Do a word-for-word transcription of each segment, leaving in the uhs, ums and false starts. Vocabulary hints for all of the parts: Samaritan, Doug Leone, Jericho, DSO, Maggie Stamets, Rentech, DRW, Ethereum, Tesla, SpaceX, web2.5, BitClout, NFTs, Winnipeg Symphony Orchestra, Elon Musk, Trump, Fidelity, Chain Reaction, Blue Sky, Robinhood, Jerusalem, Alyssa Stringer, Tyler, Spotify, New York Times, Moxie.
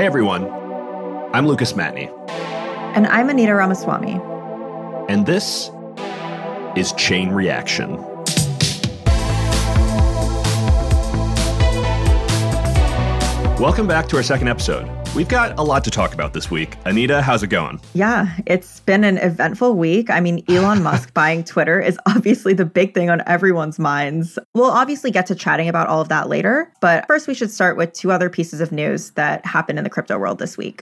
Hey everyone, I'm Lucas Matney. And I'm Anita Ramaswamy. And this is Chain Reaction. Welcome back to our second episode. We've got a lot to talk about this week. Anita, how's it going? Yeah, it's been an eventful week. I mean, Elon Musk buying Twitter is obviously the big thing on everyone's minds. We'll obviously get to chatting about all of that later. But first, we should start with two other pieces of news that happened in the crypto world this week.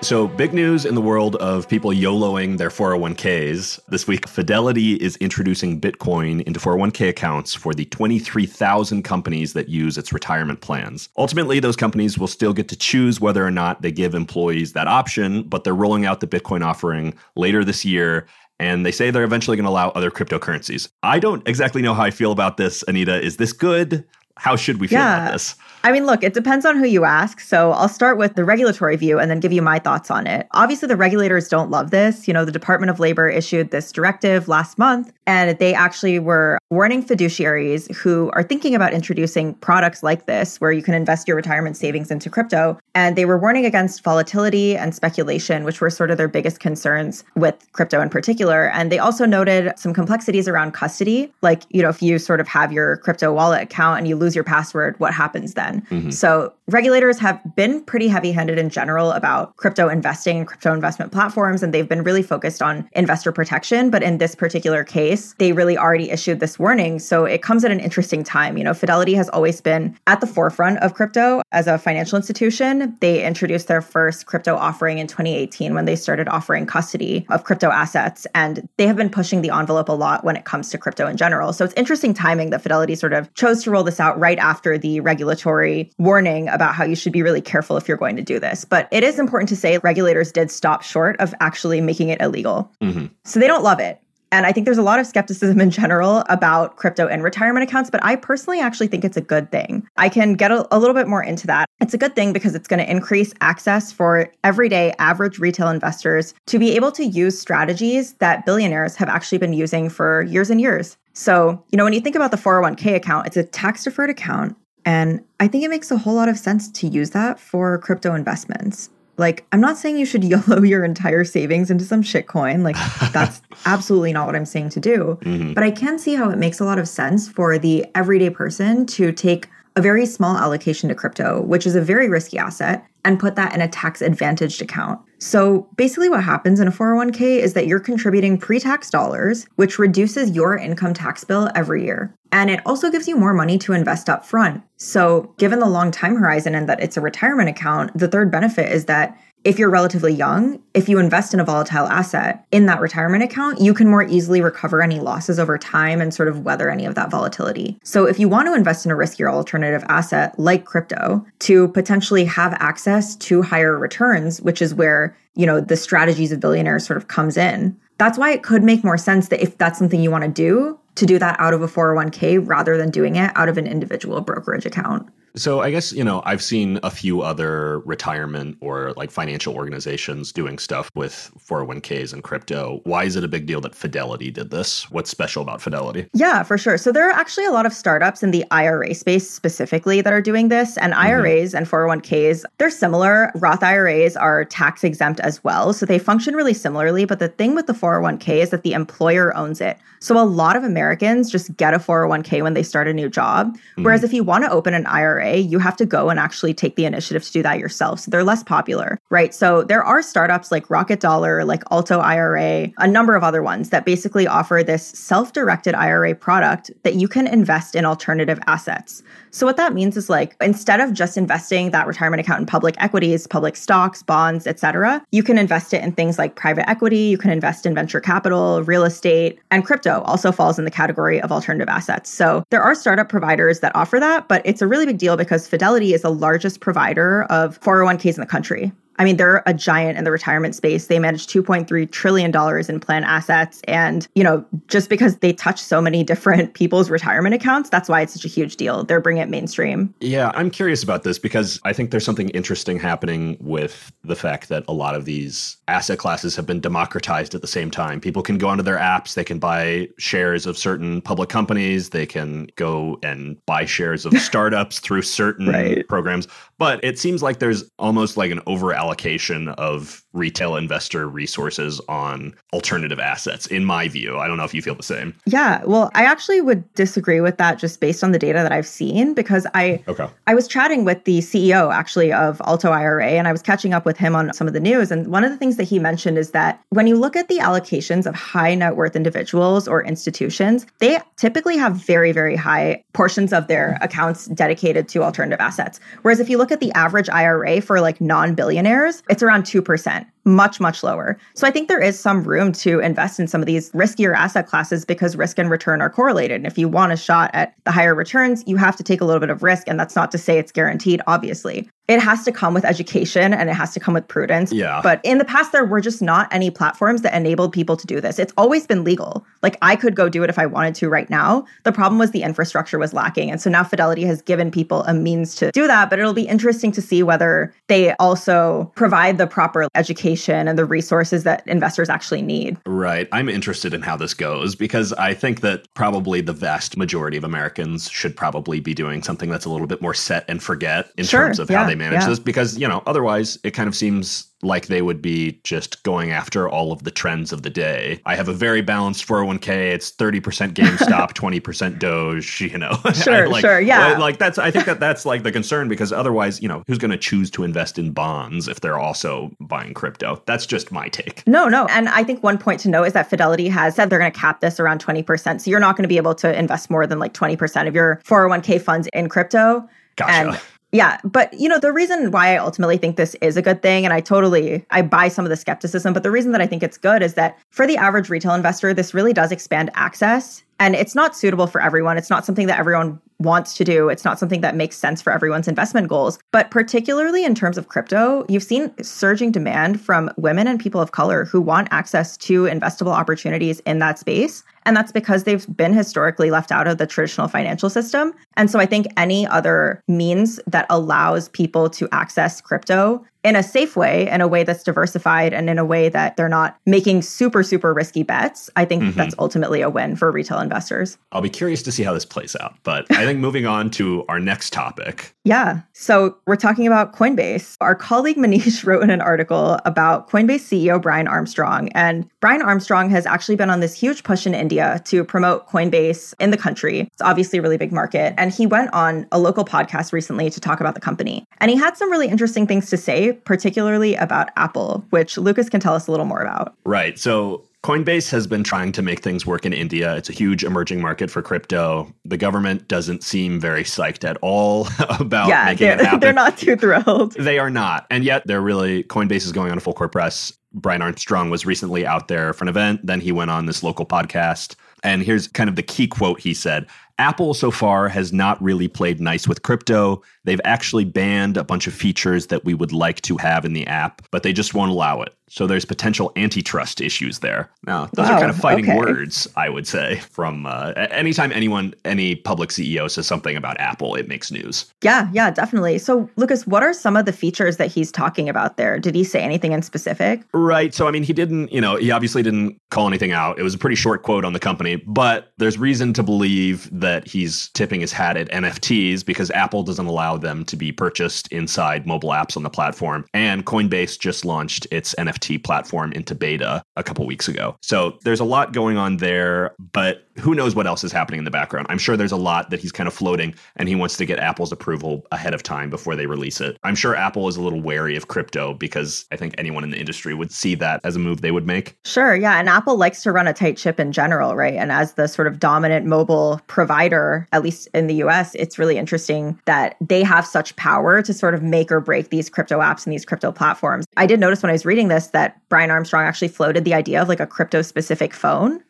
So big news in the world of people YOLOing their four oh one k's. This week, Fidelity is introducing Bitcoin into four oh one k accounts for the twenty-three thousand companies that use its retirement plans. Ultimately, those companies will still get to choose whether or not they give employees that option, but they're rolling out the Bitcoin offering later this year. And they say they're eventually going to allow other cryptocurrencies. I don't exactly know how I feel about this, Anita. Is this good? How should we feel yeah. about this? I mean, look, it depends on who you ask. So I'll start with the regulatory view and then give you my thoughts on it. Obviously, the regulators don't love this. You know, the Department of Labor issued this directive last month, and they actually were warning fiduciaries who are thinking about introducing products like this, where you can invest your retirement savings into crypto. And they were warning against volatility and speculation, which were sort of their biggest concerns with crypto in particular. And they also noted some complexities around custody. Like, you know, if you sort of have your crypto wallet account and you lose your password, what happens then? Mm-hmm. So regulators have been pretty heavy-handed in general about crypto investing and crypto investment platforms, and they've been really focused on investor protection. But in this particular case, they really already issued this warning. So it comes at an interesting time. You know, Fidelity has always been at the forefront of crypto as a financial institution. They introduced their first crypto offering in twenty eighteen when they started offering custody of crypto assets. And they have been pushing the envelope a lot when it comes to crypto in general. So it's interesting timing that Fidelity sort of chose to roll this out right after the regulatory warning about how you should be really careful if you're going to do this. But it is important to say regulators did stop short of actually making it illegal. Mm-hmm. So they don't love it. And I think there's a lot of skepticism in general about crypto and retirement accounts, but I personally actually think it's a good thing. I can get a, a little bit more into that. It's a good thing because it's going to increase access for everyday average retail investors to be able to use strategies that billionaires have actually been using for years and years. So, you know, when you think about the four oh one k account, it's a tax-deferred account. And I think it makes a whole lot of sense to use that for crypto investments. Like, I'm not saying you should YOLO your entire savings into some shitcoin. Like, that's absolutely not what I'm saying to do. Mm-hmm. But I can see how it makes a lot of sense for the everyday person to take a very small allocation to crypto, which is a very risky asset, and put that in a tax-advantaged account. So basically what happens in a four oh one k is that you're contributing pre-tax dollars, which reduces your income tax bill every year. And it also gives you more money to invest up front. So given the long time horizon and that it's a retirement account, the third benefit is that if you're relatively young, if you invest in a volatile asset in that retirement account, you can more easily recover any losses over time and sort of weather any of that volatility. So if you want to invest in a riskier alternative asset like crypto to potentially have access to higher returns, which is where, you know, the strategies of billionaires sort of comes in, that's why it could make more sense that if that's something you want to do, to do that out of a four oh one k rather than doing it out of an individual brokerage account. So I guess, you know, I've seen a few other retirement or like financial organizations doing stuff with four oh one k's and crypto. Why is it a big deal that Fidelity did this? What's special about Fidelity? Yeah, for sure. So there are actually a lot of startups in the I R A space specifically that are doing this. And mm-hmm. I R As and four oh one k's, they're similar. Roth I R As are tax exempt as well. So they function really similarly. But the thing with the four oh one k is that the employer owns it. So a lot of Americans just get a four oh one k when they start a new job. Mm-hmm. Whereas if you want to open an I R A, you have to go and actually take the initiative to do that yourself. So they're less popular, right? So there are startups like Rocket Dollar, like Alto I R A, a number of other ones that basically offer this self-directed I R A product that you can invest in alternative assets. So what that means is, like, instead of just investing that retirement account in public equities, public stocks, bonds, et cetera, you can invest it in things like private equity, you can invest in venture capital, real estate, and crypto also falls in the category of alternative assets. So there are startup providers that offer that, but it's a really big deal because Fidelity is the largest provider of four oh one k's in the country. I mean, they're a giant in the retirement space. They manage two point three trillion dollars in plan assets. And, you know, just because they touch so many different people's retirement accounts, that's why it's such a huge deal. They're bringing it mainstream. Yeah, I'm curious about this because I think there's something interesting happening with the fact that a lot of these asset classes have been democratized at the same time. People can go onto their apps, they can buy shares of certain public companies, they can go and buy shares of startups through certain right. programs. But it seems like there's almost like an over-allocation of retail investor resources on alternative assets, in my view. I don't know if you feel the same. Yeah, well, I actually would disagree with that just based on the data that I've seen, because I okay. I was chatting with the C E O, actually, of Alto I R A, and I was catching up with him on some of the news. And one of the things that he mentioned is that when you look at the allocations of high net worth individuals or institutions, they typically have very, very high portions of their accounts dedicated to alternative assets. Whereas if you look at the average I R A for like non-billionaires, it's around two percent. Much, much lower. So I think there is some room to invest in some of these riskier asset classes because risk and return are correlated. And if you want a shot at the higher returns, you have to take a little bit of risk. And that's not to say it's guaranteed, obviously. It has to come with education and it has to come with prudence. Yeah. But in the past, there were just not any platforms that enabled people to do this. It's always been legal. Like I could go do it if I wanted to right now. The problem was the infrastructure was lacking. And so now Fidelity has given people a means to do that. But it'll be interesting to see whether they also provide the proper education and the resources that investors actually need. Right. I'm interested in how this goes because I think that probably the vast majority of Americans should probably be doing something that's a little bit more set and forget in sure. terms of yeah. how they manage yeah. this because, you know, otherwise it kind of seems like they would be just going after all of the trends of the day. I have a very balanced four oh one k. It's thirty percent GameStop, twenty percent Doge, you know. Sure, I, like, sure, yeah. Like that's, I think that that's like the concern because otherwise, you know, who's going to choose to invest in bonds if they're also buying crypto? That's just my take. No, no. And I think one point to note is that Fidelity has said they're going to cap this around twenty percent. So you're not going to be able to invest more than like twenty percent of your four oh one k funds in crypto. Gotcha. And yeah. But, you know, the reason why I ultimately think this is a good thing, and I totally, I buy some of the skepticism, but the reason that I think it's good is that for the average retail investor, this really does expand access. And it's not suitable for everyone. It's not something that everyone wants to do. It's not something that makes sense for everyone's investment goals. But particularly in terms of crypto, you've seen surging demand from women and people of color who want access to investable opportunities in that space. And that's because they've been historically left out of the traditional financial system. And so I think any other means that allows people to access crypto in a safe way, in a way that's diversified, and in a way that they're not making super, super risky bets, I think mm-hmm. that's ultimately a win for retail investors. I'll be curious to see how this plays out. But I think moving on to our next topic. Yeah. So we're talking about Coinbase. Our colleague Manish wrote in an article about Coinbase C E O Brian Armstrong. And Brian Armstrong has actually been on this huge push in India to promote Coinbase in the country. It's obviously a really big market. And he went on a local podcast recently to talk about the company. And he had some really interesting things to say, particularly about Apple, which Lucas can tell us a little more about. Right. So Coinbase has been trying to make things work in India. It's a huge emerging market for crypto. The government doesn't seem very psyched at all about yeah, making it happen. They're not too thrilled. They are not. And yet they're really, Coinbase is going on a full court press. Brian Armstrong was recently out there for an event. Then he went on this local podcast. And here's kind of the key quote he said. Apple so far has not really played nice with crypto. They've actually banned a bunch of features that we would like to have in the app, but they just won't allow it. So there's potential antitrust issues there. Now, those oh, are kind of fighting okay. words, I would say, from uh, anytime anyone, any public C E O says something about Apple, it makes news. Yeah, yeah, definitely. So Lucas, what are some of the features that he's talking about there? Did he say anything in specific? Right. So, I mean, he didn't, you know, he obviously didn't call anything out. It was a pretty short quote on the company, but there's reason to believe that that he's tipping his hat at N F Ts because Apple doesn't allow them to be purchased inside mobile apps on the platform. And Coinbase just launched its N F T platform into beta a couple weeks ago. So there's a lot going on there, but who knows what else is happening in the background. I'm sure there's a lot that he's kind of floating and he wants to get Apple's approval ahead of time before they release it. I'm sure Apple is a little wary of crypto because I think anyone in the industry would see that as a move they would make. Sure. Yeah. And Apple likes to run a tight ship in general, right? And as the sort of dominant mobile provider, at least in the U S, it's really interesting that they have such power to sort of make or break these crypto apps and these crypto platforms. I did notice when I was reading this that Brian Armstrong actually floated the idea of like a crypto specific phone.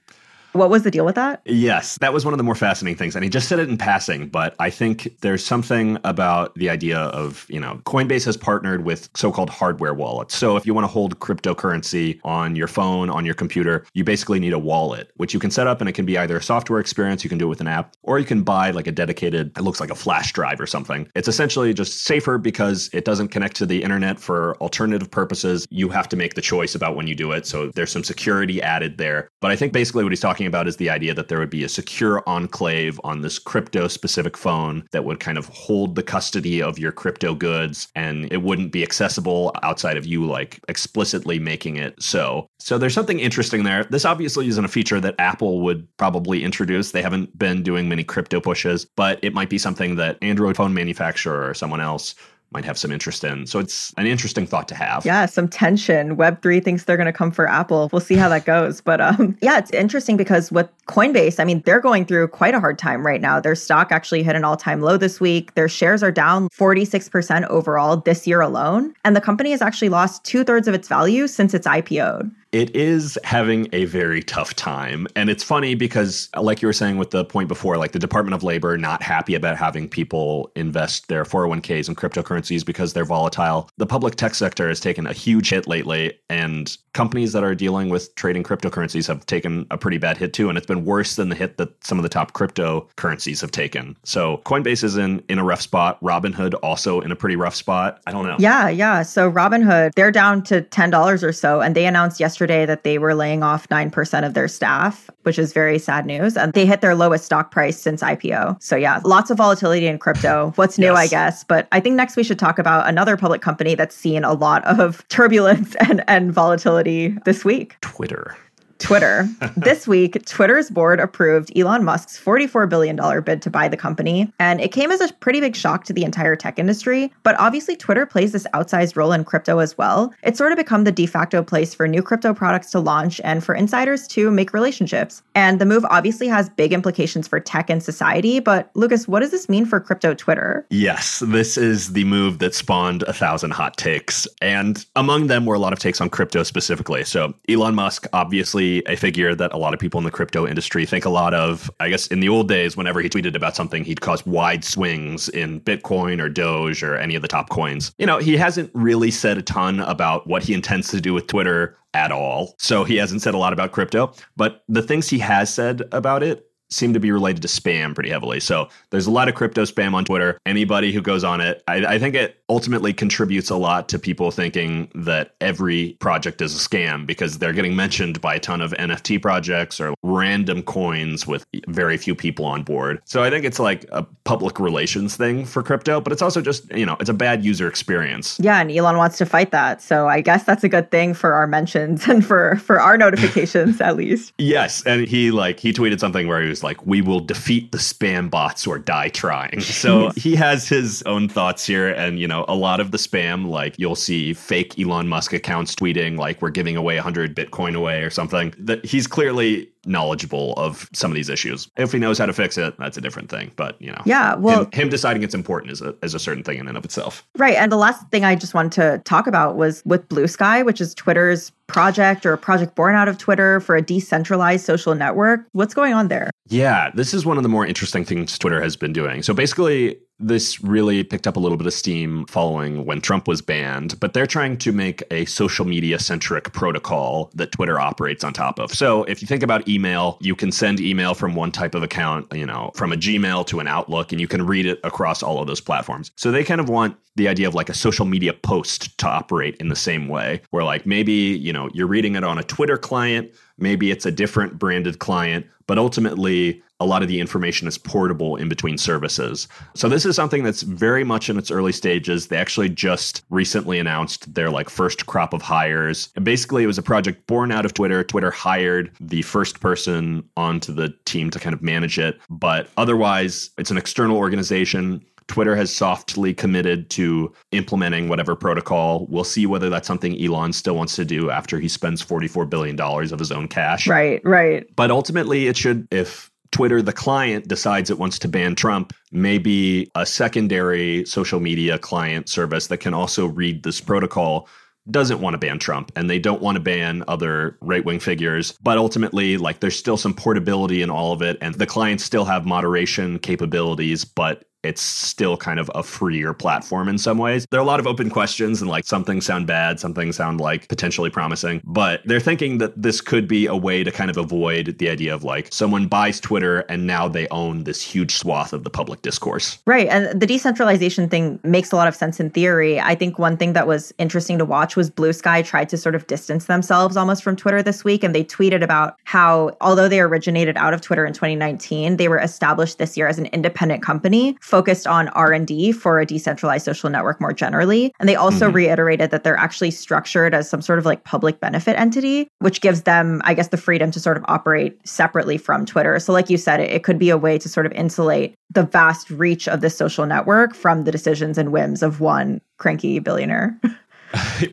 What was the deal with that? Yes, that was one of the more fascinating things. And he just said it in passing, but I think there's something about the idea of, you know, Coinbase has partnered with so-called hardware wallets. So if you want to hold cryptocurrency on your phone, on your computer, you basically need a wallet, which you can set up, and it can be either a software experience, you can do it with an app, or you can buy like a dedicated, it looks like a flash drive or something. It's essentially just safer because it doesn't connect to the internet for alternative purposes. You have to make the choice about when you do it. So there's some security added there. But I think basically what he's talking about is the idea that there would be a secure enclave on this crypto-specific phone that would kind of hold the custody of your crypto goods, and it wouldn't be accessible outside of you like explicitly making it so. So there's something interesting there. This obviously isn't a feature that Apple would probably introduce. They haven't been doing many crypto pushes, but it might be something that Android phone manufacturer or someone else might have some interest in. So it's an interesting thought to have. Yeah, some tension. Web three thinks they're going to come for Apple. We'll see how that goes. But um, yeah, it's interesting because with Coinbase, I mean, they're going through quite a hard time right now. Their stock actually hit an all-time low this week. Their shares are down forty-six percent overall this year alone. And the company has actually lost two-thirds of its value since its I P O. It is having a very tough time. And it's funny because, like you were saying with the point before, like the Department of Labor not happy about having people invest their four oh one k's in cryptocurrencies because they're volatile. The public tech sector has taken a huge hit lately, and companies that are dealing with trading cryptocurrencies have taken a pretty bad hit too. And it's been worse than the hit that some of the top cryptocurrencies have taken. So Coinbase is in, in a rough spot. Robinhood also in a pretty rough spot. I don't know. Yeah, yeah. So Robinhood, they're down to ten dollars or so. And they announced yesterday Yesterday that they were laying off nine percent of their staff, which is very sad news. And they hit their lowest stock price since I P O. So yeah, lots of volatility in crypto. What's new, yes. I guess. But I think next we should talk about another public company that's seen a lot of turbulence and, and volatility this week. Twitter. Twitter. This week, Twitter's board approved Elon Musk's forty-four billion dollars bid to buy the company. And it came as a pretty big shock to the entire tech industry. But obviously, Twitter plays this outsized role in crypto as well. It's sort of become the de facto place for new crypto products to launch and for insiders to make relationships. And the move obviously has big implications for tech and society. But Lucas, what does this mean for crypto Twitter? Yes, this is the move that spawned a thousand hot takes. And among them were a lot of takes on crypto specifically. So Elon Musk, obviously, a figure that a lot of people in the crypto industry think a lot of. I guess in the old days, whenever he tweeted about something, he'd cause wide swings in Bitcoin or Doge or any of the top coins. You know, he hasn't really said a ton about what he intends to do with Twitter at all. So he hasn't said a lot about crypto, but the things he has said about it seem to be related to spam pretty heavily. So there's a lot of crypto spam on Twitter. Anybody who goes on it, I, I think it ultimately contributes a lot to people thinking that every project is a scam because they're getting mentioned by a ton of N F T projects or random coins with very few people on board. So I think it's like a public relations thing for crypto, but it's also just, you know, it's a bad user experience. Yeah, and Elon wants to fight that. So I guess that's a good thing for our mentions and for, for our notifications, at least. Yes, and he like he tweeted something where he was like, we will defeat the spam bots or die trying. So he has his own thoughts here. And, you know, a lot of the spam, like you'll see fake Elon Musk accounts tweeting like we're giving away one hundred Bitcoin away or something. That he's clearly knowledgeable of some of these issues. If he knows how to fix it, that's a different thing. But, you know, yeah, well, him, him deciding it's important is a, is a certain thing in and of itself. Right. And the last thing I just wanted to talk about was with Blue Sky, which is Twitter's project or a project born out of Twitter for a decentralized social network. What's going on there? Yeah, this is one of the more interesting things Twitter has been doing. So basically, this really picked up a little bit of steam following when Trump was banned, but they're trying to make a social media-centric protocol that Twitter operates on top of. So if you think about email, you can send email from one type of account, you know, from a Gmail to an Outlook, and you can read it across all of those platforms. So they kind of want the idea of like a social media post to operate in the same way, where like maybe, you know, you're reading it on a Twitter client, maybe it's a different branded client, but ultimately, a lot of the information is portable in between services. So this is something that's very much in its early stages. They actually just recently announced their like first crop of hires. And basically, it was a project born out of Twitter. Twitter hired the first person onto the team to kind of manage it. But otherwise, it's an external organization. Twitter has softly committed to implementing whatever protocol. We'll see whether that's something Elon still wants to do after he spends forty-four billion dollars of his own cash. Right, right. But ultimately, it should, if Twitter, the client, decides it wants to ban Trump, maybe a secondary social media client service that can also read this protocol doesn't want to ban Trump, and they don't want to ban other right-wing figures. But ultimately, like, there's still some portability in all of it, and the clients still have moderation capabilities, but it's still kind of a freer platform in some ways. There are a lot of open questions, and like some things sound bad, some things sound like potentially promising, but they're thinking that this could be a way to kind of avoid the idea of like someone buys Twitter and now they own this huge swath of the public discourse. Right. And the decentralization thing makes a lot of sense in theory. I think one thing that was interesting to watch was Blue Sky tried to sort of distance themselves almost from Twitter this week. And they tweeted about how, although they originated out of Twitter in twenty nineteen, they were established this year as an independent company focused on R and D for a decentralized social network more generally. And they also mm-hmm. reiterated that they're actually structured as some sort of like public benefit entity, which gives them, I guess, the freedom to sort of operate separately from Twitter. So like you said, it, it could be a way to sort of insulate the vast reach of this social network from the decisions and whims of one cranky billionaire.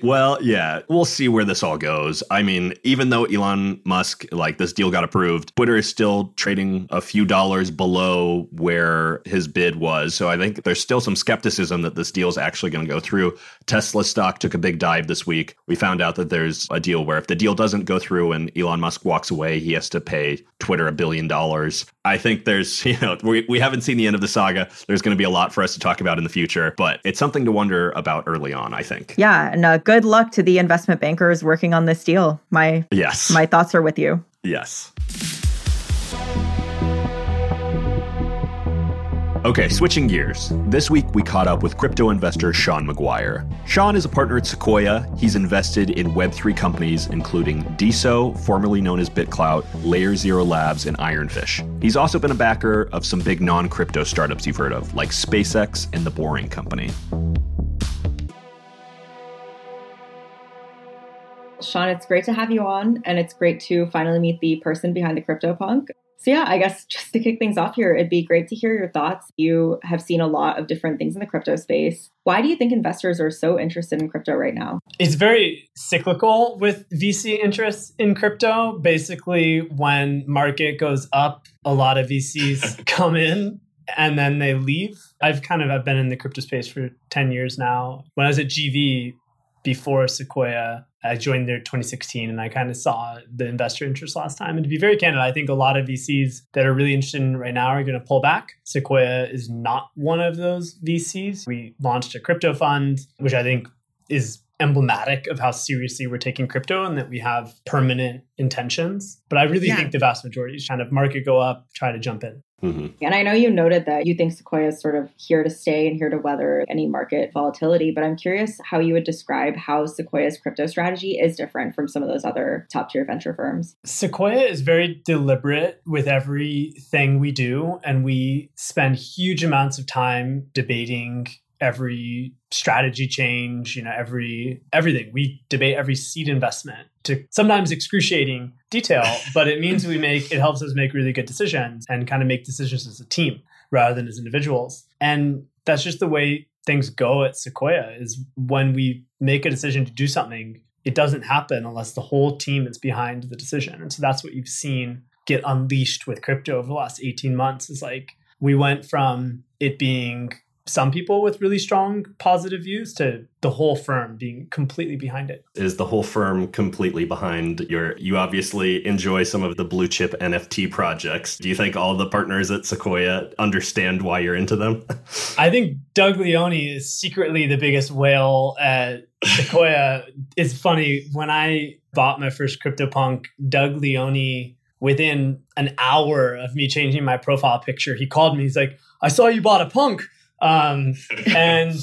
Well, yeah, we'll see where this all goes. I mean, even though Elon Musk, like this deal got approved, Twitter is still trading a few dollars below where his bid was. So I think there's still some skepticism that this deal is actually going to go through. Tesla stock took a big dive this week. We found out that there's a deal where if the deal doesn't go through and Elon Musk walks away, he has to pay Twitter a billion dollars. I think there's, you know, we, we haven't seen the end of the saga. There's going to be a lot for us to talk about in the future, but it's something to wonder about early on, I think. Yeah. And uh, good luck to the investment bankers working on this deal. My yes. My thoughts are with you. Yes. Okay, switching gears. This week, we caught up with crypto investor Sean McGuire. Sean is a partner at Sequoia. He's invested in Web three companies, including D S O, formerly known as BitClout, Layer Zero Labs, and Ironfish. He's also been a backer of some big non-crypto startups you've heard of, like SpaceX and The Boring Company. Sean, it's great to have you on, and it's great to finally meet the person behind the CryptoPunk. So yeah, I guess just to kick things off here, it'd be great to hear your thoughts. You have seen a lot of different things in the crypto space. Why do you think investors are so interested in crypto right now? It's very cyclical with V C interest in crypto. Basically, when market goes up, a lot of V Cs come in and then they leave. I've kind of I've been in the crypto space for ten years now. When I was at G V before Sequoia, I joined there in twenty sixteen, and I kind of saw the investor interest last time. And to be very candid, I think a lot of V Cs that are really interested in right now are going to pull back. Sequoia is not one of those V Cs. We launched a crypto fund, which I think is emblematic of how seriously we're taking crypto and that we have permanent intentions. But I really yeah. think the vast majority is kind of market go up, try to jump in. Mm-hmm. And I know you noted that you think Sequoia is sort of here to stay and here to weather any market volatility, but I'm curious how you would describe how Sequoia's crypto strategy is different from some of those other top-tier venture firms. Sequoia is very deliberate with everything we do, and we spend huge amounts of time debating every strategy change, you know, every everything. We debate every seed investment to sometimes excruciating detail, but it means we make, it helps us make really good decisions and kind of make decisions as a team rather than as individuals. And that's just the way things go at Sequoia, is when we make a decision to do something, it doesn't happen unless the whole team is behind the decision. And so that's what you've seen get unleashed with crypto over the last eighteen months, is like, we went from it being some people with really strong positive views to the whole firm being completely behind it. Is the whole firm completely behind your, you obviously enjoy some of the blue chip N F T projects. Do you think all the partners at Sequoia understand why you're into them? I think Doug Leone is secretly the biggest whale at Sequoia. It's funny, when I bought my first CryptoPunk, Doug Leone, within an hour of me changing my profile picture, he called me. He's like, I saw you bought a punk. Um, and,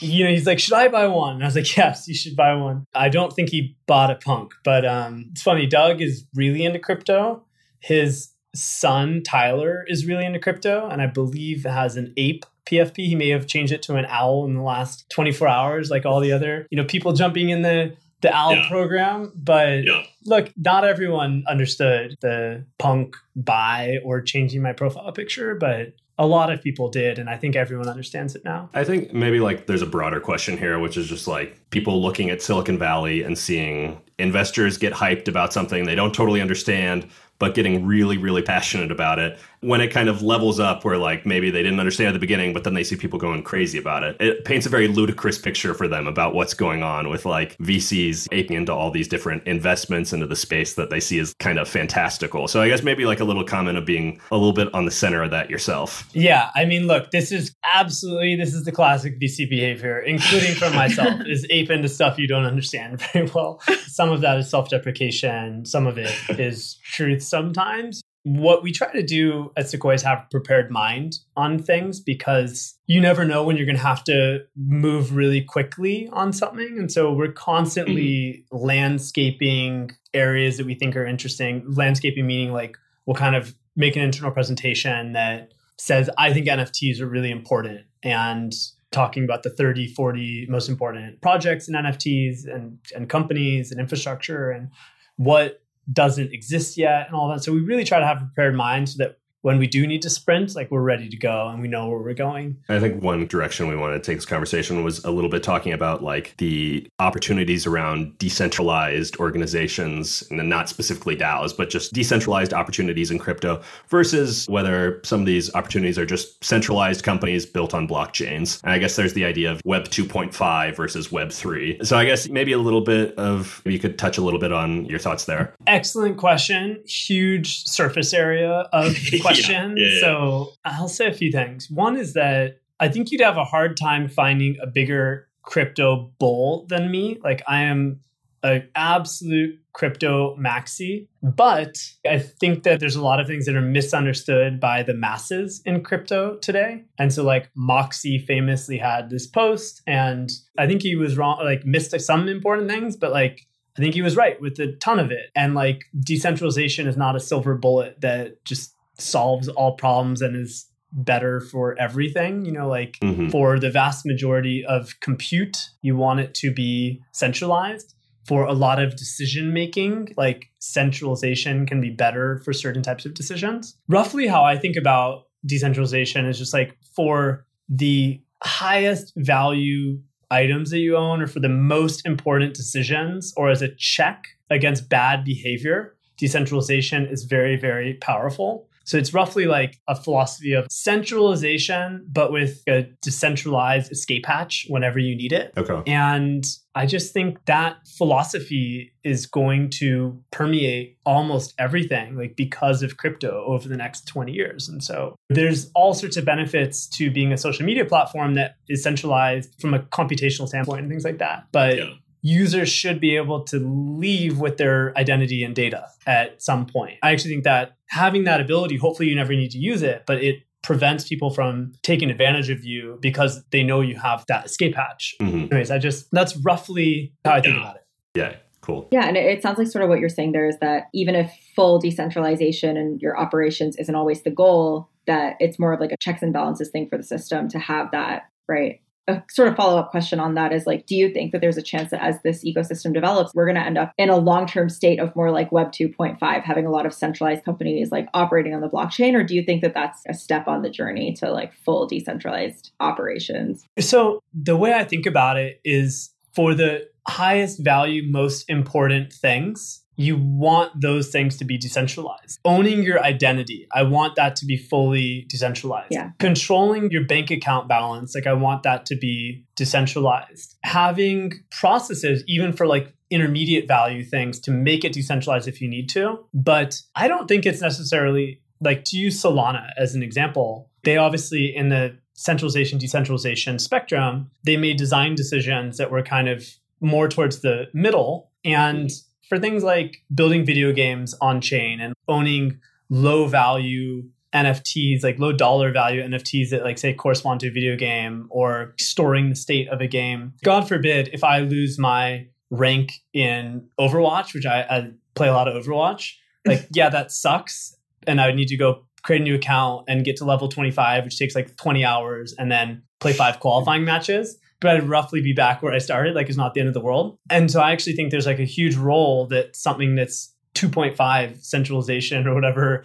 you know, he's like, should I buy one? And I was like, yes, you should buy one. I don't think he bought a punk, but, um, it's funny. Doug is really into crypto. His son, Tyler, is really into crypto, and I believe has an ape P F P. He may have changed it to an owl in the last twenty-four hours, like all the other, you know, people jumping in the, the owl yeah. program. But yeah. look, not everyone understood the punk buy or changing my profile picture, but a lot of people did, and I think everyone understands it now. I think maybe like there's a broader question here, which is just like people looking at Silicon Valley and seeing investors get hyped about something they don't totally understand, but getting really, really passionate about it when it kind of levels up where like maybe they didn't understand at the beginning, but then they see people going crazy about it. It paints a very ludicrous picture for them about what's going on with like V Cs aping into all these different investments into the space that they see as kind of fantastical. So I guess maybe like a little comment of being a little bit on the center of that yourself. Yeah. I mean, look, this is absolutely, this is the classic V C behavior, including from myself, is ape into stuff you don't understand very well. Some of that is self-deprecation. Some of it is truth sometimes. What we try to do at Sequoia is have a prepared mind on things because you never know when you're going to have to move really quickly on something. And so we're constantly mm-hmm. landscaping areas that we think are interesting. Landscaping meaning like we'll kind of make an internal presentation that says, I think N F Ts are really important. And talking about the thirty, forty most important projects in N F Ts and, and companies and infrastructure and what doesn't exist yet and all that. So we really try to have a prepared mind so that when we do need to sprint, like we're ready to go and we know where we're going. I think one direction we wanted to take this conversation was a little bit talking about like the opportunities around decentralized organizations, and then not specifically DAOs, but just decentralized opportunities in crypto versus whether some of these opportunities are just centralized companies built on blockchains. And I guess there's the idea of Web two point five versus Web three. So I guess maybe a little bit of, you could touch a little bit on your thoughts there. Excellent question. Huge surface area of questions. Yeah, yeah, yeah. So I'll say a few things. One is that I think you'd have a hard time finding a bigger crypto bull than me. Like I am an absolute crypto maxi, but I think that there's a lot of things that are misunderstood by the masses in crypto today. And so like Moxie famously had this post and I think he was wrong, like missed some important things, but like I think he was right with a ton of it. And like decentralization is not a silver bullet that just solves all problems and is better for everything, you know, like mm-hmm. for the vast majority of compute, you want it to be centralized. For a lot of decision making, like centralization can be better for certain types of decisions. Roughly how I think about decentralization is just like for the highest value items that you own or for the most important decisions or as a check against bad behavior, decentralization is very, very powerful. So it's roughly like a philosophy of centralization, but with a decentralized escape hatch whenever you need it. Okay. And I just think that philosophy is going to permeate almost everything, like because of crypto over the next twenty years. And so there's all sorts of benefits to being a social media platform that is centralized from a computational standpoint and things like that. But yeah. Users should be able to leave with their identity and data at some point. I actually think that having that ability, hopefully you never need to use it, but it prevents people from taking advantage of you because they know you have that escape hatch. Mm-hmm. Anyways, I just, that's roughly how I think about it. Yeah. Cool. Yeah. And it sounds like sort of what you're saying there is that even if full decentralization and your operations isn't always the goal, that it's more of like a checks and balances thing for the system to have that, right? A sort of follow-up question on that is like, do you think that there's a chance that as this ecosystem develops, we're going to end up in a long-term state of more like Web two point five, having a lot of centralized companies like operating on the blockchain? Or do you think that that's a step on the journey to like full decentralized operations? So the way I think about it is for the highest value, most important things, you want those things to be decentralized. Owning your identity, I want that to be fully decentralized. Yeah. Controlling your bank account balance, like I want that to be decentralized. Having processes, even for like intermediate value things, to make it decentralized if you need to. But I don't think it's necessarily, like to use Solana as an example, they obviously in the centralization, decentralization spectrum, they made design decisions that were kind of more towards the middle. And mm-hmm. for things like building video games on chain and owning low value N F Ts, like low dollar value N F Ts that like say correspond to a video game or storing the state of a game. God forbid if I lose my rank in Overwatch, which I, I play a lot of Overwatch, like, yeah, that sucks. And I would need to go create a new account and get to level twenty-five, which takes like twenty hours and then play five qualifying matches. But I'd roughly be back where I started, like it's not the end of the world. And so I actually think there's like a huge role that something that's two point five centralization or whatever,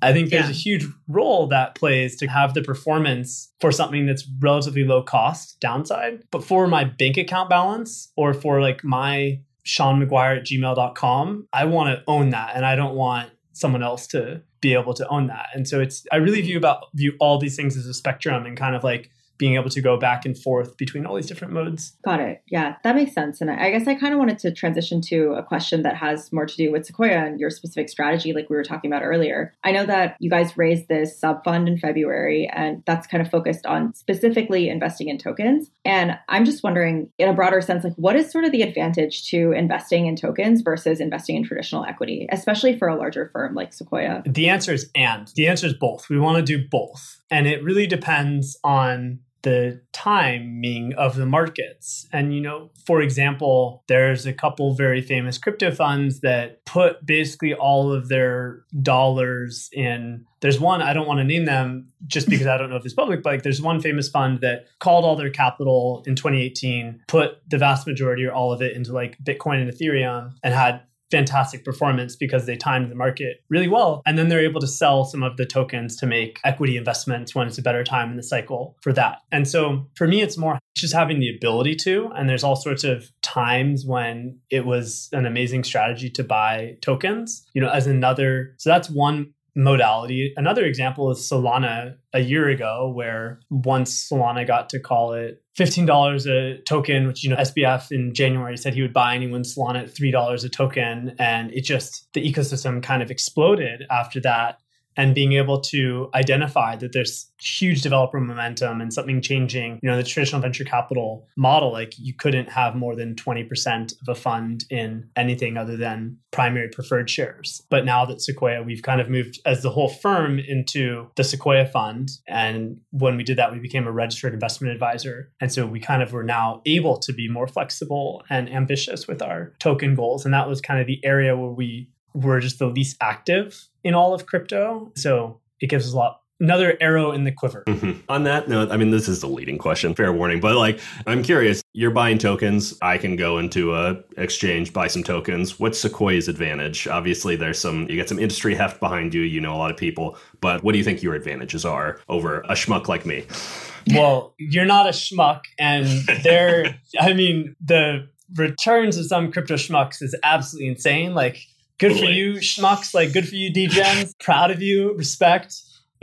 I think there's yeah. a huge role that plays to have the performance for something that's relatively low cost downside. But for my bank account balance or for like my Sean McGuire at gmail dot com, I want to own that. And I don't want someone else to be able to own that. And so it's, I really view about view all these things as a spectrum and kind of like being able to go back and forth between all these different modes. Got it. Yeah, that makes sense. And I guess I kind of wanted to transition to a question that has more to do with Sequoia and your specific strategy, like we were talking about earlier. I know that you guys raised this sub fund in February, and that's kind of focused on specifically investing in tokens. And I'm just wondering, in a broader sense, like what is sort of the advantage to investing in tokens versus investing in traditional equity, especially for a larger firm like Sequoia? The answer is and. The answer is both. We want to do both. And it really depends on the timing of the markets. And, you know, for example, there's a couple very famous crypto funds that put basically all of their dollars in. There's one, I don't want to name them just because I don't know if it's public, but like there's one famous fund that called all their capital in twenty eighteen, put the vast majority or all of it into like Bitcoin and Ethereum, and had fantastic performance because they timed the market really well. And then they're able to sell some of the tokens to make equity investments when it's a better time in the cycle for that. And so for me, it's more just having the ability to, and there's all sorts of times when it was an amazing strategy to buy tokens, you know, as another, so that's one modality. Another example is Solana a year ago, where once Solana got to call it fifteen dollars a token, which, you know, S B F in January said he would buy anyone Solana at three dollars a token. And it just, the ecosystem kind of exploded after that. And being able to identify that there's huge developer momentum and something changing, you know, the traditional venture capital model, like you couldn't have more than twenty percent of a fund in anything other than primary preferred shares. But now that Sequoia, we've kind of moved as the whole firm into the Sequoia Fund. And when we did that, we became a registered investment advisor. And so we kind of were now able to be more flexible and ambitious with our token goals. And that was kind of the area where we were just the least active in all of crypto. So it gives us a lot, another arrow in the quiver. Mm-hmm. On that note, I mean, this is a leading question, fair warning, but like, I'm curious, you're buying tokens. I can go into a exchange, buy some tokens. What's Sequoia's advantage? Obviously there's some, you get some industry heft behind you, you know, a lot of people, but what do you think your advantages are over a schmuck like me? Well, you're not a schmuck, and they're, I mean, the returns of some crypto schmucks is absolutely insane. Like, good for you, schmucks. Like, good for you, D-Gens. Proud of you. Respect.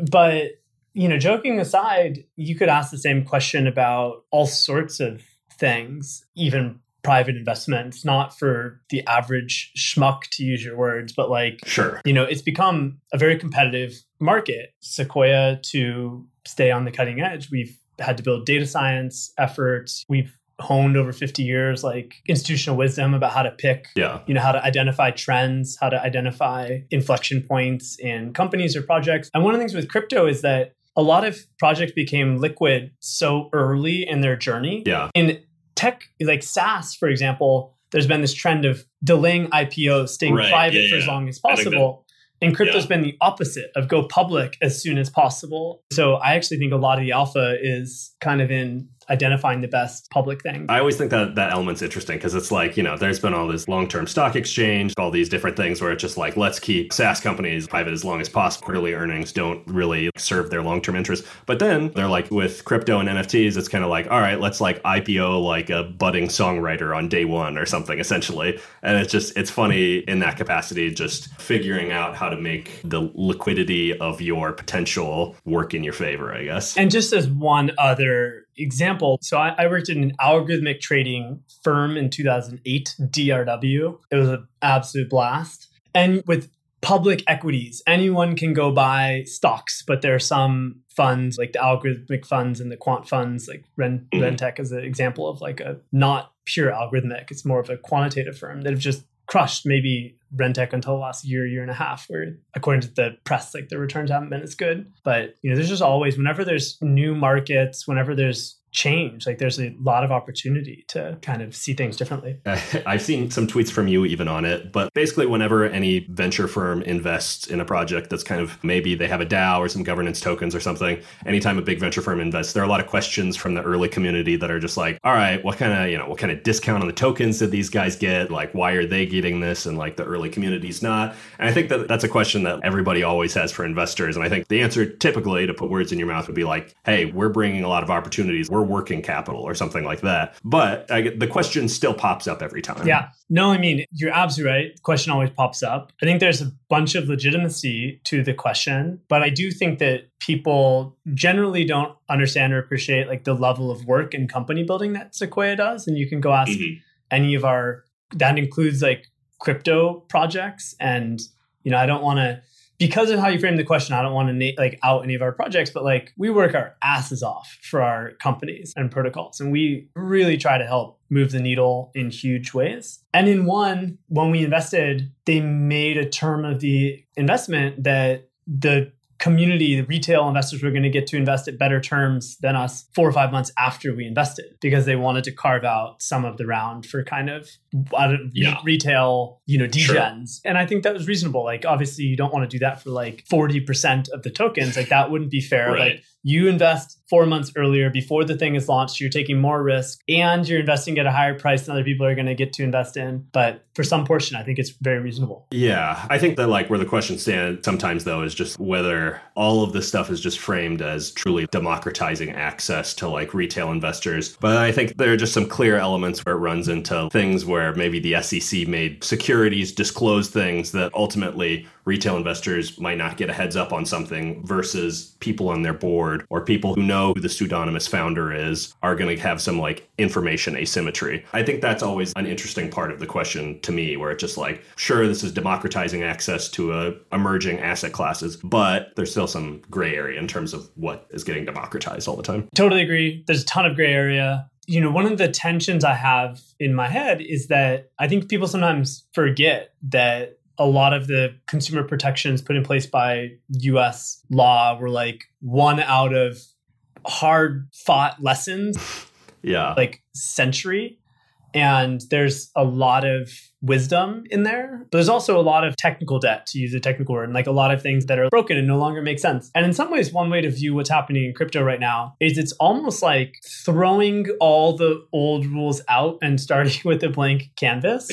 But, you know, joking aside, you could ask the same question about all sorts of things, even private investments, not for the average schmuck, to use your words, but like, sure, you know, it's become a very competitive market. Sequoia, to stay on the cutting edge, we've had to build data science efforts. We've honed over fifty years, like institutional wisdom about how to pick, yeah. you know, how to identify trends, how to identify inflection points in companies or projects. And one of the things with crypto is that a lot of projects became liquid so early in their journey. Yeah. In tech, like SaaS, for example, there's been this trend of delaying I P Os, staying right. private yeah, for yeah. as long as possible. And crypto's yeah. been the opposite of go public as soon as possible. So I actually think a lot of the alpha is kind of in identifying the best public thing. I always think that that element's interesting because it's like, you know, there's been all this long-term stock exchange, all these different things where it's just like, let's keep SaaS companies private as long as possible. Quarterly earnings don't really serve their long-term interests. But then they're like, with crypto and N F Ts, it's kind of like, all right, let's like I P O like a budding songwriter on day one or something, essentially. And it's just, it's funny in that capacity, just figuring out how to make the liquidity of your potential work in your favor, I guess. And just as one other example. So I, I worked in an algorithmic trading firm in two thousand eight, D R W. It was an absolute blast. And with public equities, anyone can go buy stocks, but there are some funds like the algorithmic funds and the quant funds, like Ren- mm-hmm. Rentech is an example of like a not pure algorithmic. It's more of a quantitative firm that have just crushed maybe Rentech until the last year, year and a half, where according to the press, like the returns haven't been as good. But, you know, there's just always, whenever there's new markets, whenever there's change, like there's a lot of opportunity to kind of see things differently. I've seen some tweets from you even on it, but basically whenever any venture firm invests in a project that's kind of, maybe they have a DAO or some governance tokens or something, anytime a big venture firm invests, there are a lot of questions from the early community that are just like, all right, what kind of, you know, what kind of discount on the tokens did these guys get? Like, why are they getting this? And like the early communities not? And I think that that's a question that everybody always has for investors. And I think the answer typically, to put words in your mouth, would be like, hey, we're bringing a lot of opportunities. We're working capital or something like that. But I get, the question still pops up every time. Yeah. No, I mean, you're absolutely right. The question always pops up. I think there's a bunch of legitimacy to the question, but I do think that people generally don't understand or appreciate like the level of work and company building that Sequoia does. And you can go ask mm-hmm. any of our, that includes like crypto projects. And, you know, I don't want to, because of how you framed the question, I don't want to na- like out any of our projects, but like we work our asses off for our companies and protocols. And we really try to help move the needle in huge ways. And in one, when we invested, they made a term of the investment that the community, the retail investors were going to get to invest at better terms than us four or five months after we invested, because they wanted to carve out some of the round for kind of yeah. retail, you know, degens. Sure. And I think that was reasonable. Like, obviously you don't want to do that for like forty percent of the tokens. Like that wouldn't be fair. Right. Like you invest four months earlier before the thing is launched, you're taking more risk and you're investing at a higher price than other people are going to get to invest in. But for some portion, I think it's very reasonable. Yeah. I think that like where the question stands sometimes though is just whether all of this stuff is just framed as truly democratizing access to like retail investors. But I think there are just some clear elements where it runs into things where maybe the S E C made securities disclose things that ultimately retail investors might not get a heads up on something versus people on their board or people who know who the pseudonymous founder is are going to have some like information asymmetry. I think that's always an interesting part of the question to me, where it's just like, sure, this is democratizing access to uh, emerging asset classes, but there's still some gray area in terms of what is getting democratized all the time. Totally agree. There's a ton of gray area. You know, one of the tensions I have in my head is that I think people sometimes forget that a lot of the consumer protections put in place by U S law were like one out of hard fought lessons, yeah, like century. And there's a lot of wisdom in there, but there's also a lot of technical debt, to use a technical word, and like a lot of things that are broken and no longer make sense. And in some ways, one way to view what's happening in crypto right now is it's almost like throwing all the old rules out and starting with a blank canvas.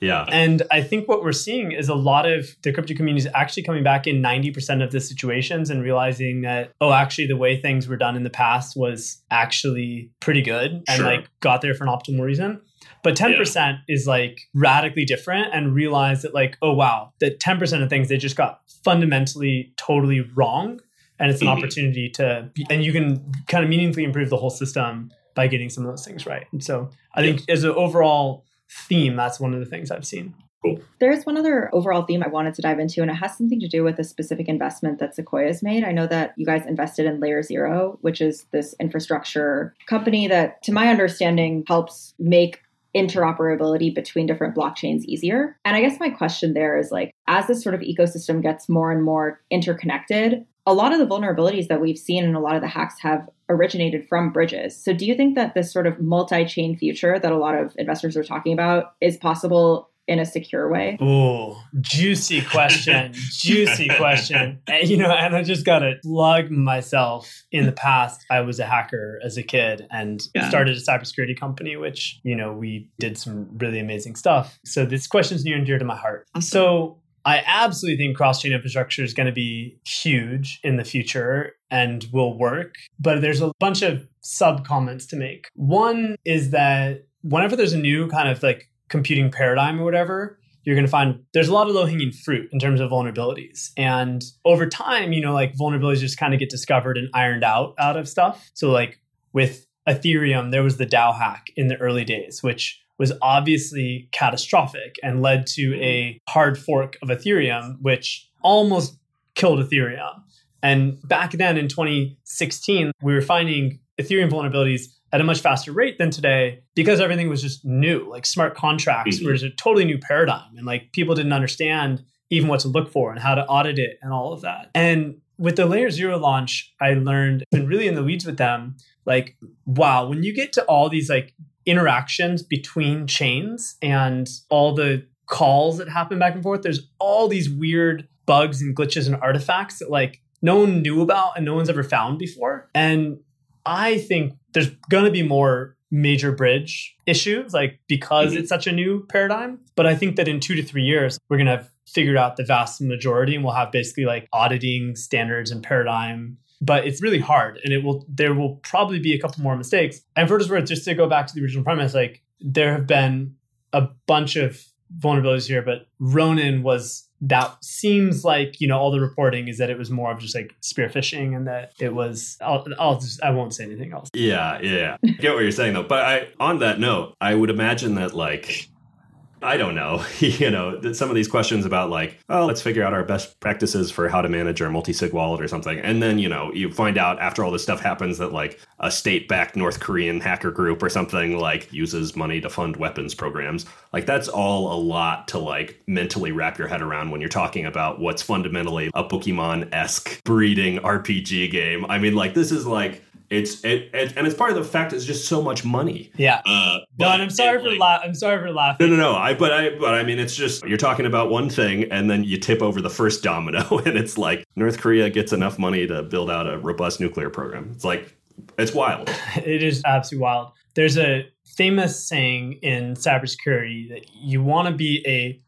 Yeah. And I think what we're seeing is a lot of the crypto community is actually coming back in ninety percent of the situations and realizing that, oh, actually the way things were done in the past was actually pretty good and sure. like got there for an optimal reason. But ten percent yeah. is like radically different, and realize that like, oh, wow, that ten percent of things, they just got fundamentally totally wrong. And it's an mm-hmm. opportunity to, and you can kind of meaningfully improve the whole system by getting some of those things right. And so I yeah. think as an overall theme, that's one of the things I've seen. Cool. There's one other overall theme I wanted to dive into, and it has something to do with a specific investment that Sequoia's made. I know that you guys invested in Layer Zero, which is this infrastructure company that, to my understanding, helps make interoperability between different blockchains easier. And I guess my question there is like, as this sort of ecosystem gets more and more interconnected, a lot of the vulnerabilities that we've seen and a lot of the hacks have originated from bridges. So do you think that this sort of multi-chain future that a lot of investors are talking about is possible in a secure way? Oh, juicy question. Juicy question. And, you know, and I just got to plug myself. In the past, I was a hacker as a kid and yeah. started a cybersecurity company, which, you know, we did some really amazing stuff. So this question is near and dear to my heart. Awesome. So I absolutely think cross-chain infrastructure is going to be huge in the future and will work. But there's a bunch of sub-comments to make. One is that whenever there's a new kind of like computing paradigm or whatever, you're going to find there's a lot of low-hanging fruit in terms of vulnerabilities. And over time, you know, like vulnerabilities just kind of get discovered and ironed out out of stuff. So like with Ethereum, there was the DAO hack in the early days, which was obviously catastrophic and led to a hard fork of Ethereum, which almost killed Ethereum. And back then in twenty sixteen, we were finding Ethereum vulnerabilities at a much faster rate than today, because everything was just new. Like smart contracts mm-hmm. were just a totally new paradigm. And like people didn't understand even what to look for and how to audit it and all of that. And with the Layer Zero launch, I learned, and really in the weeds with them, like, wow, when you get to all these like interactions between chains and all the calls that happen back and forth, there's all these weird bugs and glitches and artifacts that like no one knew about and no one's ever found before. And I think there's going to be more major bridge issue, like because mm-hmm. it's such a new paradigm. But I think that in two to three years, we're going to have figured out the vast majority, and we'll have basically like auditing standards and paradigm. But it's really hard, and it will. There will probably be a couple more mistakes. And for just just to go back to the original premise, like there have been a bunch of vulnerabilities here, but Ronin was. That seems like, you know, all the reporting is that it was more of just like spear phishing, and that it was, I'll, I'll just, I won't say anything else. Yeah, yeah. I get what you're saying though. But I, on that note, I would imagine that like, I don't know, you know, that some of these questions about like, oh, let's figure out our best practices for how to manage our multi-sig wallet or something. And then, you know, you find out after all this stuff happens that like a state-backed North Korean hacker group or something like uses money to fund weapons programs. Like that's all a lot to like mentally wrap your head around when you're talking about what's fundamentally a Pokemon-esque breeding R P G game. I mean, like this is like... It's it, it and it's part of the fact it's just so much money. Yeah. Uh, no, and I'm sorry for like, la- I'm sorry for laughing. No, no, no. I but I but I mean it's just you're talking about one thing and then you tip over the first domino and it's like North Korea gets enough money to build out a robust nuclear program. It's like it's wild. It is absolutely wild. There's a famous saying in cybersecurity that you want to be a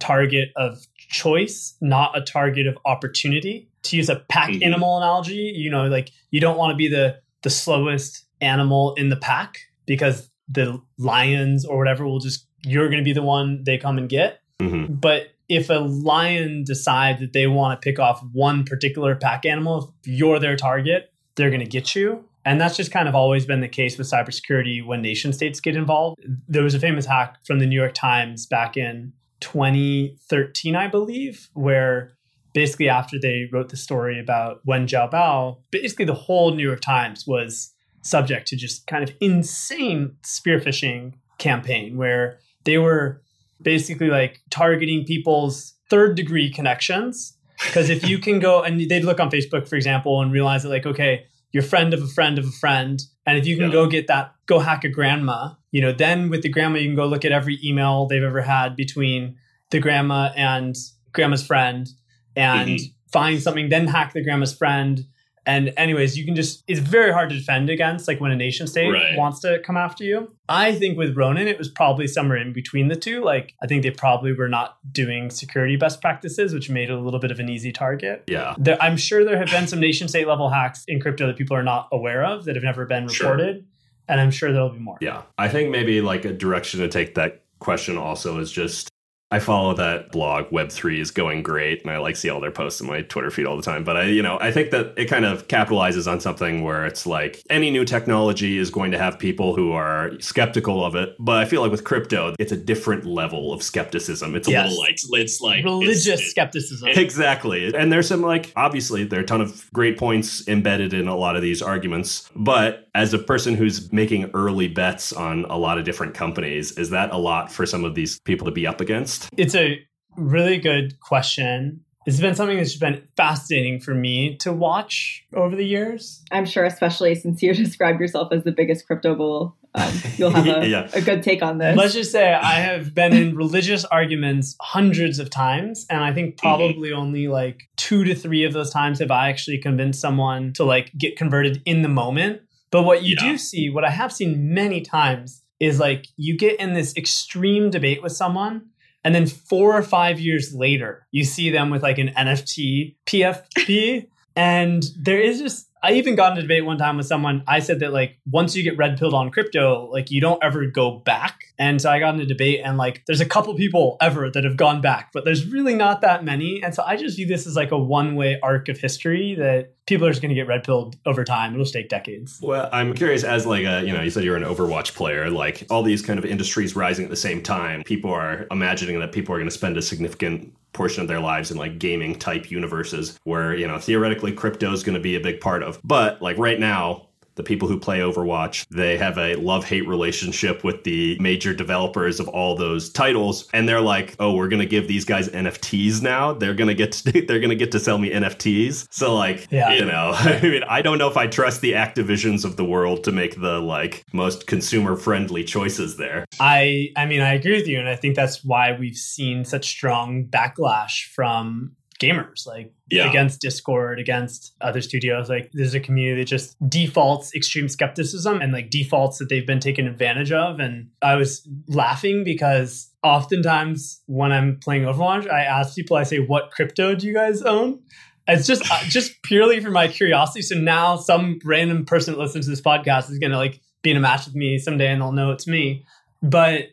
target of choice, not a target of opportunity. To use a pack mm-hmm. animal analogy, you know, like you don't want to be the the slowest animal in the pack because the lions or whatever will just, you're going to be the one they come and get. Mm-hmm. But if a lion decides that they want to pick off one particular pack animal, if you're their target, they're going to get you. And that's just kind of always been the case with cybersecurity when nation states get involved. There was a famous hack from the New York Times back in twenty thirteen, I believe, where basically after they wrote the story about Wen Jiabao, basically the whole New York Times was subject to just kind of insane spear phishing campaign where they were basically like targeting people's third degree connections. Because if you can go and they'd look on Facebook, for example, and realize that like, okay, you're friend of a friend of a friend. And if you can yeah. go get that, go hack a grandma, you know, then with the grandma, you can go look at every email they've ever had between the grandma and grandma's friend. And mm-hmm. find something, then hack the grandma's friend. And anyways, you can just, it's very hard to defend against, like when a nation state right. wants to come after you. I think with Ronin, it was probably somewhere in between the two. Like, I think they probably were not doing security best practices, which made it a little bit of an easy target. Yeah. There, I'm sure there have been some nation state level hacks in crypto that people are not aware of that have never been reported. Sure. And I'm sure there'll be more. Yeah. I think maybe like a direction to take that question also is just, I follow that blog, Web three is going great, and I like see all their posts on my Twitter feed all the time. But I, you know, I think that it kind of capitalizes on something where it's like any new technology is going to have people who are skeptical of it. But I feel like with crypto, it's a different level of skepticism. It's a yes. little like it's like religious it's, skepticism. It, exactly. And there's some like obviously there are a ton of great points embedded in a lot of these arguments. But as a person who's making early bets on a lot of different companies, is that a lot for some of these people to be up against? It's a really good question. It's been something that's been fascinating for me to watch over the years. I'm sure, especially since you described yourself as the biggest crypto bull, um, you'll have a, yeah. a good take on this. Let's just say I have been in religious arguments hundreds of times. And I think probably mm-hmm. only like two to three of those times have I actually convinced someone to like get converted in the moment. But what you yeah. do see, what I have seen many times is like you get in this extreme debate with someone. And then four or five years later, you see them with like an N F T P F P. And there is just, I even got in a debate one time with someone. I said that like, once you get red pilled on crypto, like you don't ever go back. And so I got in a debate and like, there's a couple people ever that have gone back, but there's really not that many. And so I just view this as like a one way arc of history that people are just going to get red pilled over time. It'll take decades. Well, I'm curious as like, a, you know, you said you're an Overwatch player, like all these kind of industries rising at the same time. People are imagining that people are going to spend a significant portion of their lives in like gaming type universes where, you know, theoretically crypto is going to be a big part of. But like right now, the people who play Overwatch, they have a love-hate relationship with the major developers of all those titles. And they're like, oh, we're going to give these guys N F Ts now. They're going to get to, they're going to get to sell me N F Ts. So like, yeah. you know, I mean, I don't know if I trust the Activisions of the world to make the like most consumer-friendly choices there. I, I mean, I agree with you. And I think that's why we've seen such strong backlash from gamers, like yeah. against Discord, against other studios. Like there's a community that just defaults extreme skepticism and like defaults that they've been taken advantage of. And I was laughing because oftentimes when I'm playing Overwatch, I ask people, I say, what crypto do you guys own? It's just uh, just purely for my curiosity. So now some random person that listens to this podcast is going to like be in a match with me someday and they'll know it's me. But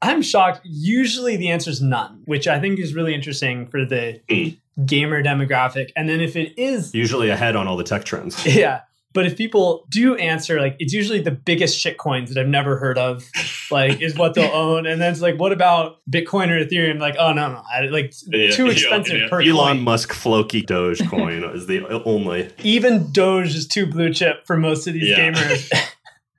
I'm shocked. Usually the answer is none, which I think is really interesting for the mm. gamer demographic. And then if it is... usually ahead on all the tech trends. Yeah. But if people do answer, like it's usually the biggest shit coins that I've never heard of, like is what they'll own. And then it's like, what about Bitcoin or Ethereum? Like, oh, no, no, I, like yeah, too expensive yeah, yeah. per Elon coin. Elon Musk Floki Doge coin is the only. Even Doge is too blue chip for most of these yeah. gamers.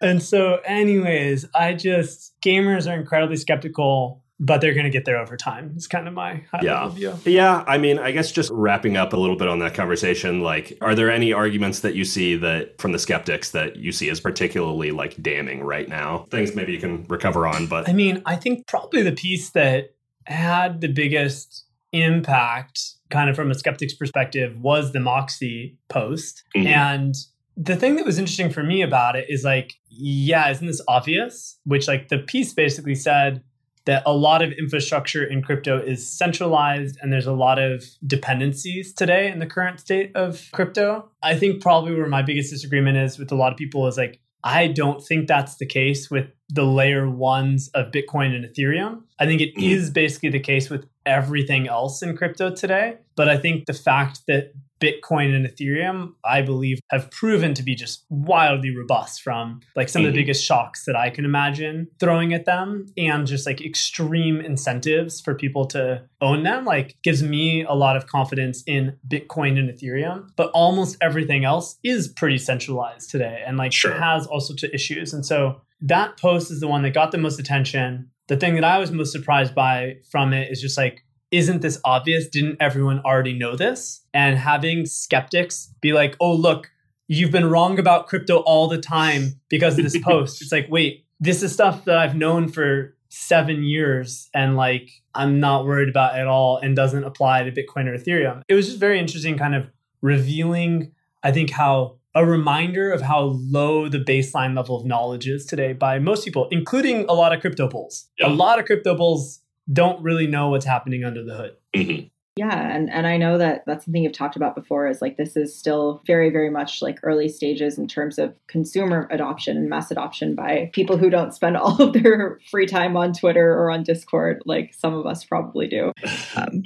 And so anyways, I just, gamers are incredibly skeptical, but they're going to get there over time. It's kind of my high yeah. level view. Yeah. I mean, I guess just wrapping up a little bit on that conversation, like, are there any arguments that you see that from the skeptics that you see as particularly like damning right now? Things maybe you can recover on, but. I mean, I think probably the piece that had the biggest impact kind of from a skeptic's perspective was the Moxie post. Mm-hmm. And the thing that was interesting for me about it is like, yeah, isn't this obvious? Which like the piece basically said, that a lot of infrastructure in crypto is centralized and there's a lot of dependencies today in the current state of crypto. I think probably where my biggest disagreement is with a lot of people is like, I don't think that's the case with the layer ones of Bitcoin and Ethereum. I think it is basically the case with everything else in crypto today. But I think the fact that Bitcoin and Ethereum, I believe, have proven to be just wildly robust from like some mm-hmm. of the biggest shocks that I can imagine throwing at them, and just like extreme incentives for people to own them, like gives me a lot of confidence in Bitcoin and Ethereum. But almost everything else is pretty centralized today and like sure. has all sorts of issues. And so that post is the one that got the most attention. The thing that I was most surprised by from it is just like, isn't this obvious? Didn't everyone already know this? And having skeptics be like, oh, look, you've been wrong about crypto all the time because of this post. It's like, wait, this is stuff that I've known for seven years and like, I'm not worried about it at all and doesn't apply to Bitcoin or Ethereum. It was just very interesting kind of revealing, I think, how a reminder of how low the baseline level of knowledge is today by most people, including a lot of crypto bulls. Yep. A lot of crypto bulls don't really know what's happening under the hood. Mm-hmm. Yeah. And, and I know that that's something you've talked about before is like, this is still very, very much like early stages in terms of consumer adoption and mass adoption by people who don't spend all of their free time on Twitter or on Discord, like some of us probably do. Um,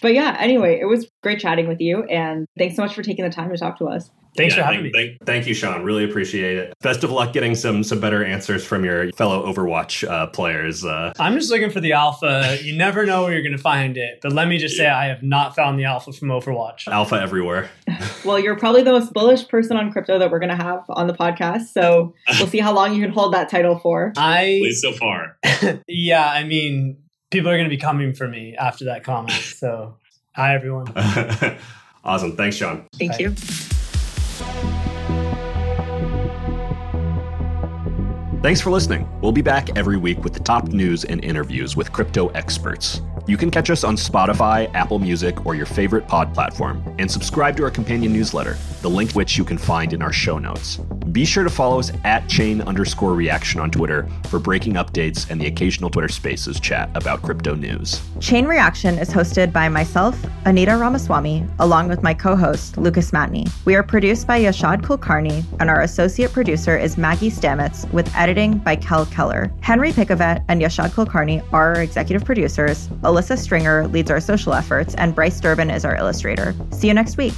but yeah, anyway, it was great chatting with you. And thanks so much for taking the time to talk to us. Thanks yeah, for having thank, me. Thank, thank you, Sean. Really appreciate it. Best of luck getting some some better answers from your fellow Overwatch uh, players. Uh, I'm just looking for the alpha. You never know where you're going to find it. But let me just say, I have not found the alpha from Overwatch. Alpha everywhere. Well, you're probably the most bullish person on crypto that we're going to have on the podcast. So we'll see how long you can hold that title for. I At least so far. Yeah, I mean, people are going to be coming for me after that comment. So hi, everyone. Awesome. Thanks, Sean. Thank Bye. you. Thanks for listening. We'll be back every week with the top news and interviews with crypto experts. You can catch us on Spotify, Apple Music, or your favorite pod platform, and subscribe to our companion newsletter, the link to which you can find in our show notes. Be sure to follow us at chain underscore reaction on Twitter for breaking updates and the occasional Twitter Spaces chat about crypto news. Chain Reaction is hosted by myself, Anita Ramaswamy, along with my co-host, Lucas Matney. We are produced by Yashad Kulkarni, and our associate producer is Maggie Stamets, with editing by Kel Keller. Henry Picavet and Yashad Kulkarni are our executive producers. Alyssa Stringer leads our social efforts, and Bryce Durbin is our illustrator. See you next week.